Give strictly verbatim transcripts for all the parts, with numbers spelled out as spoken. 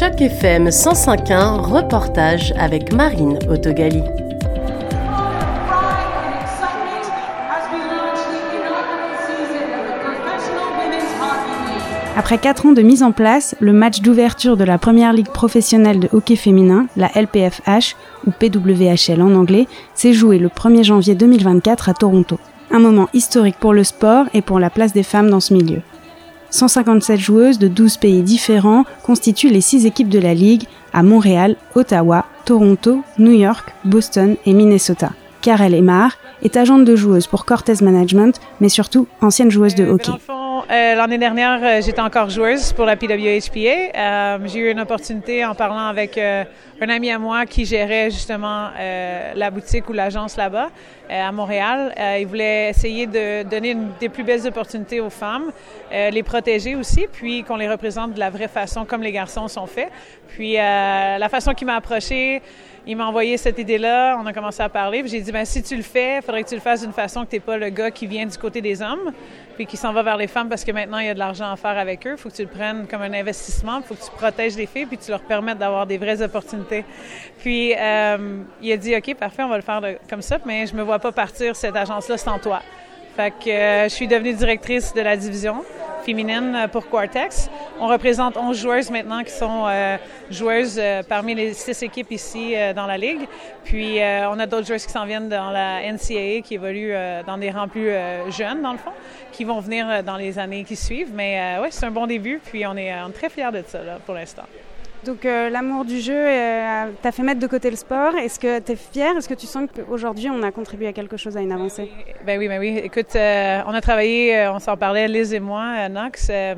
Choc F M cent cinq virgule un, reportage avec Marine Otogali. Après quatre ans de mise en place, le match d'ouverture de la première ligue professionnelle de hockey féminin, la L P F H, ou P W H L en anglais, s'est joué le premier janvier deux mille vingt-quatre à Toronto. Un moment historique pour le sport et pour la place des femmes dans ce milieu. cent cinquante-sept joueuses de douze pays différents constituent les six équipes de la ligue à Montréal, Ottawa, Toronto, New York, Boston et Minnesota. Karel Emard est agente de joueuse pour Cortex Management, mais surtout ancienne joueuse de hockey. Euh, l'année dernière, euh, j'étais encore joueuse pour la P W H P A. Euh, j'ai eu une opportunité en parlant avec euh, un ami à moi qui gérait justement euh, la boutique ou l'agence là-bas, euh, à Montréal. Euh, il voulait essayer de donner une des plus belles opportunités aux femmes, euh, les protéger aussi, puis qu'on les représente de la vraie façon comme les garçons sont faits. Puis euh, la façon qu'il m'a approchée, il m'a envoyé cette idée-là, on a commencé à parler, puis j'ai dit, ben si tu le fais, il faudrait que tu le fasses d'une façon que tu n'es pas le gars qui vient du côté des hommes, puis qui s'en va vers les femmes parce que maintenant, il y a de l'argent à faire avec eux. Il faut que tu le prennes comme un investissement, il faut que tu protèges les filles, puis tu leur permettes d'avoir des vraies opportunités. Puis, euh, il a dit, OK, parfait, on va le faire de, comme ça, mais je ne me vois pas partir cette agence-là sans toi. Fait que euh, je suis devenue directrice de la division féminine pour Cortex. On représente onze joueuses maintenant qui sont euh, joueuses euh, parmi les six équipes ici euh, dans la Ligue. Puis euh, on a d'autres joueuses qui s'en viennent dans la N C A A qui évoluent euh, dans des rangs plus euh, jeunes, dans le fond, qui vont venir euh, dans les années qui suivent. Mais euh, oui, c'est un bon début, puis on est, on est très fiers de ça là, pour l'instant. Donc euh, l'amour du jeu euh, t'a fait mettre de côté le sport. Est-ce que t'es fière? Est-ce que tu sens qu'aujourd'hui on a contribué à quelque chose, à une avancée? Ben oui, ben oui. Écoute, euh, on a travaillé, euh, on s'en parlait, Lise et moi, euh, Nox. Euh,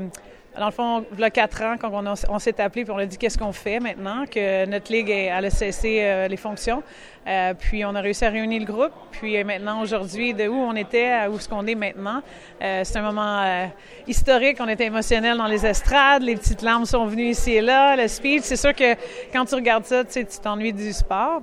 dans le fond, il y a quatre ans, quand on, a, on s'est appelé, puis on a dit qu'est-ce qu'on fait maintenant, que notre ligue elle a cessé euh, les fonctions. Euh, puis on a réussi à réunir le groupe. Puis euh, maintenant, aujourd'hui, de où on était à où ce qu'on est maintenant, euh, c'est un moment euh, historique. On était émotionnels dans les estrades. Les petites larmes sont venues ici et là. Le speech, c'est sûr que quand tu regardes ça, tu sais, tu t'ennuies du sport.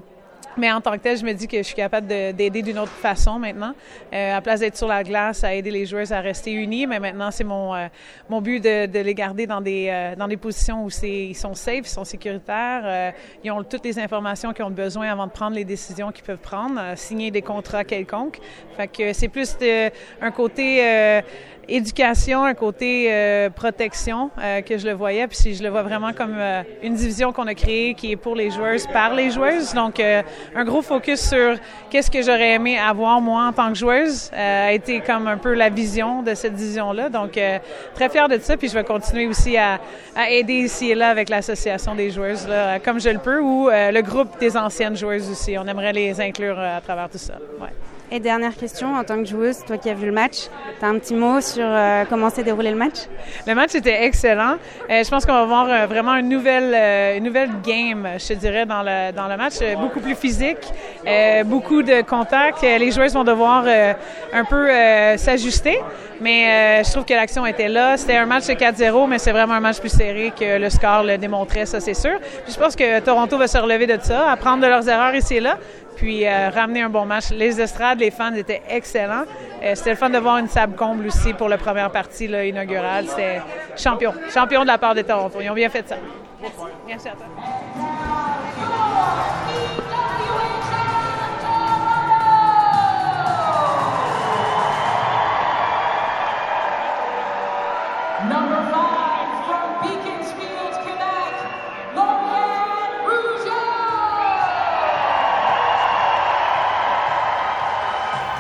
Mais en tant que tel, je me dis que je suis capable de, d'aider d'une autre façon maintenant. Euh, à place d'être sur la glace, à aider les joueuses à rester unies, mais maintenant, c'est mon euh, mon but de, de les garder dans des euh, dans des positions où c'est, ils sont safe, ils sont sécuritaires, euh, ils ont toutes les informations qu'ils ont besoin avant de prendre les décisions qu'ils peuvent prendre, euh, signer des contrats quelconques. Fait que c'est plus de, un côté euh, éducation, un côté euh, protection euh, que je le voyais. Puis je le vois vraiment comme euh, une division qu'on a créée qui est pour les joueuses, par les joueuses. Donc, euh, un gros focus sur qu'est-ce que j'aurais aimé avoir, moi, en tant que joueuse, euh, a été comme un peu la vision de cette division-là. Donc, euh, très fière de ça. Puis je vais continuer aussi à, à aider ici et là avec l'association des joueuses, là, comme je le peux, ou euh, le groupe des anciennes joueuses aussi. On aimerait les inclure euh, à travers tout ça. Ouais. Et dernière question, en tant que joueuse, toi qui as vu le match, tu as un petit mot sur euh, comment s'est déroulé le match? Le match était excellent. Euh, je pense qu'on va voir euh, vraiment une nouvelle, euh, une nouvelle game, je te dirais, dans le, dans le match. Euh, beaucoup plus physique, euh, beaucoup de contacts. Euh, les joueuses vont devoir euh, un peu euh, s'ajuster, mais euh, je trouve que l'action était là. C'était un match de quatre zéro, mais c'est vraiment un match plus serré que le score le démontrait, ça c'est sûr. Puis je pense que Toronto va se relever de ça, apprendre de leurs erreurs ici et là, puis euh, ramener un bon match. Les estrades, les fans étaient excellents. Euh, c'était le fun de voir une sable comble aussi pour la première partie là, inaugurale. C'était champion, champion de la part de Toronto. Ils ont bien fait ça. Merci. Merci à toi.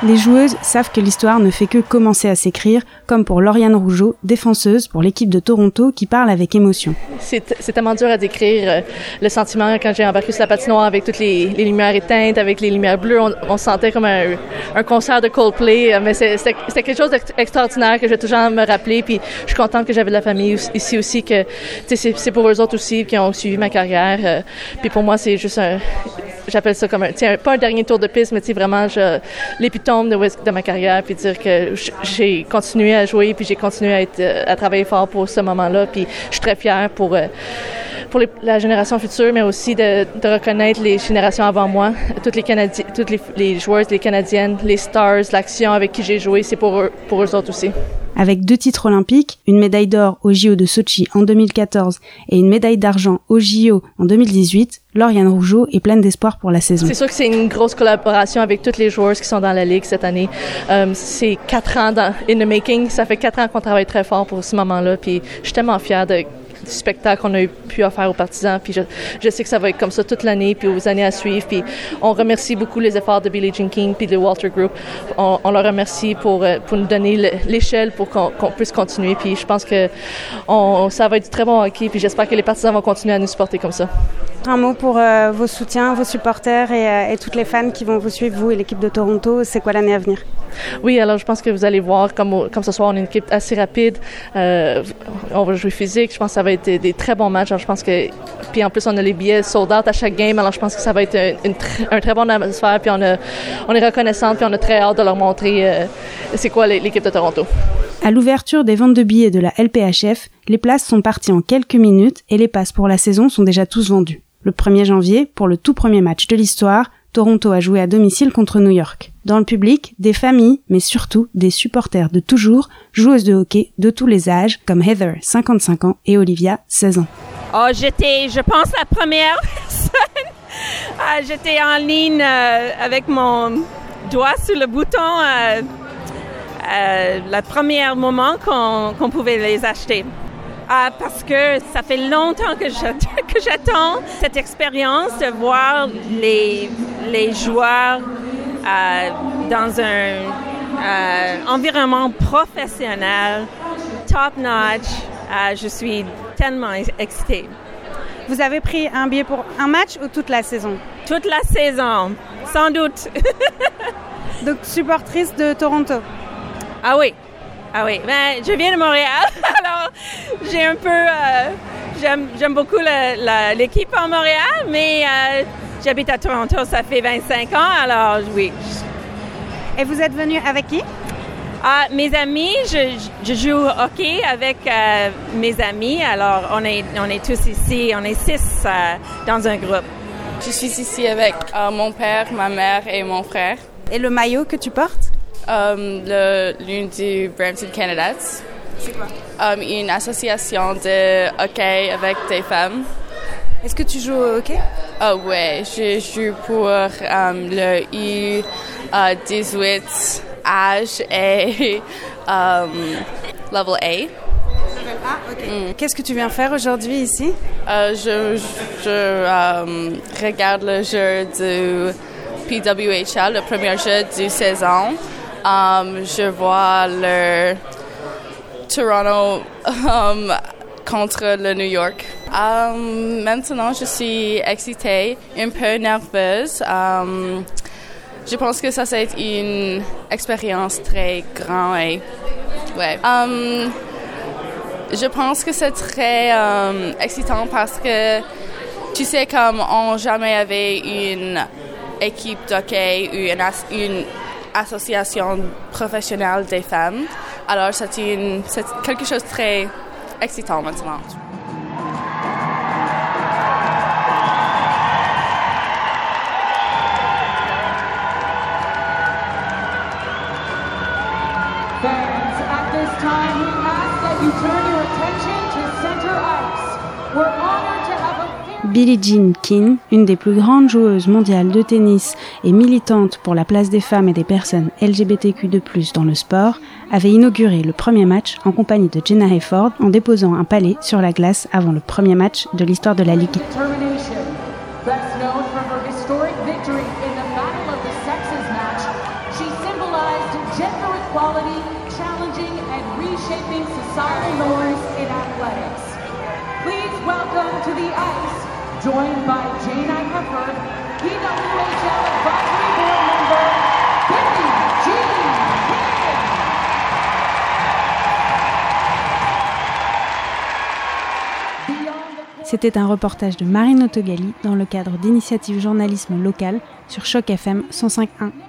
Les joueuses savent que l'histoire ne fait que commencer à s'écrire, comme pour Laurianne Rougeau, défenseuse pour l'équipe de Toronto, qui parle avec émotion. C'est, c'est tellement dur à décrire euh, le sentiment quand j'ai embarqué sur la patinoire avec toutes les, les lumières éteintes, avec les lumières bleues. On, on se sentait comme un, un concert de Coldplay, mais c'est, c'était, c'était quelque chose d'extraordinaire que je vais toujours me rappeler. Puis je suis contente que j'avais de la famille ici aussi, que c'est, c'est pour eux autres aussi qui ont suivi ma carrière. Euh, puis pour moi, c'est juste un... J'appelle ça comme un, un, pas un dernier tour de piste, mais vraiment je, l'épitome de, de ma carrière, puis dire que j'ai continué à jouer, puis j'ai continué à, être, à travailler fort pour ce moment-là, puis je suis très fière pour, pour les, la génération future, mais aussi de, de reconnaître les générations avant moi, toutes les Canadi- toutes les, les joueuses, les Canadiennes, les stars, l'action avec qui j'ai joué, c'est pour eux, pour eux autres aussi. avec deux titres olympiques, une médaille d'or aux J O de Sochi en deux mille quatorze et une médaille d'argent aux J O en deux mille dix-huit, Laurianne Rougeau est pleine d'espoir pour la saison. C'est sûr que c'est une grosse collaboration avec toutes les joueuses qui sont dans la Ligue cette année. Um, c'est quatre ans dans, in the making. Ça fait quatre ans qu'on travaille très fort pour ce moment-là. Puis je suis tellement fière de, du spectacle qu'on a pu offrir aux partisans. Puis je, je sais que ça va être comme ça toute l'année puis aux années à suivre. Puis on remercie beaucoup les efforts de Billie Jean King puis de Walter Group. On, on leur remercie pour, pour nous donner le, l'échelle pour qu'on, qu'on puisse continuer. Puis je pense que on, ça va être du très bon hockey. Puis j'espère que les partisans vont continuer à nous supporter comme ça. Un mot pour euh, vos soutiens, vos supporters et, euh, et toutes les fans qui vont vous suivre, vous et l'équipe de Toronto. C'est quoi l'année à venir? Oui, alors je pense que vous allez voir, comme, comme ce soir, on est une équipe assez rapide. Euh, on va jouer physique. Je pense que ça va être des, des très bons matchs. Alors je pense que, puis en plus, on a les billets sold out à chaque game. Alors je pense que ça va être une, une tr- un très bon atmosphère. Puis on, a, on est reconnaissante. Puis on a très hâte de leur montrer euh, c'est quoi l'équipe de Toronto. À l'ouverture des ventes de billets de la L P H F, les places sont parties en quelques minutes et les passes pour la saison sont déjà tous vendues. Le premier janvier, pour le tout premier match de l'histoire, Toronto a joué à domicile contre New York. Dans le public, des familles, mais surtout des supporters de toujours, joueuses de hockey de tous les âges, comme Heather, cinquante-cinq ans, et Olivia, seize ans. Oh, j'étais, je pense, la première personne. Ah, j'étais en ligne euh, avec mon doigt sur le bouton. Euh, euh, le premier moment qu'on, qu'on pouvait les acheter. Ah, parce que ça fait longtemps que, je, que j'attends cette expérience de voir les, les joueurs euh, dans un euh, environnement professionnel, top-notch. Euh, je suis tellement excitée. Vous avez pris un billet pour un match ou toute la saison? Toute la saison, sans doute. Donc, supportrice de Toronto? Ah oui. Ah oui, ben, je viens de Montréal, alors j'ai un peu, euh, j'aime, j'aime beaucoup la, la, l'équipe en Montréal, mais euh, j'habite à Toronto, ça fait vingt-cinq ans, alors oui. Et vous êtes venue avec qui? Ah, mes amis, je, je joue au hockey avec euh, mes amis, alors on est, on est tous ici, on est six euh, dans un groupe. Je suis ici avec euh, mon père, ma mère et mon frère. Et le maillot que tu portes? Um, le, l'une du Brampton Candidates. C'est quoi? Um, une association de hockey avec des femmes. Est-ce que tu joues au hockey? Ah oh, ouais, je joue pour um, le U dix-huit âge et um, level A. Level A, ok. Mm. Qu'est-ce que tu viens faire aujourd'hui ici? Uh, je je um, regarde le jeu du P W H L, le premier jeu du saison. Um, je vois le Toronto um, contre le New York. Um, maintenant, je suis excitée, un peu nerveuse. Um, je pense que ça, c'est une expérience très grande. Et, ouais. um, je pense que c'est très um, excitant parce que, tu sais, comme on jamais avait une équipe d'hockey ou une, une association professionnelle des femmes. Alors, c'est, une, c'est quelque chose de très excitant maintenant. Parents, at this time, we ask that you turn your attention to center ice. We're honored to have a Billie Jean King, une des plus grandes joueuses mondiales de tennis et militante pour la place des femmes et des personnes L G B T Q deux plus, dans le sport, avait inauguré le premier match en compagnie de Jenna Hayford en déposant un palet sur la glace avant le premier match de l'histoire de la Ligue. Joined by Jenna Hayford, P W H L Advisory Board member, Billie Jean King. C'était un reportage de Marine Otogali dans le cadre d'initiatives journalisme locales sur Choc F M cent cinq virgule un.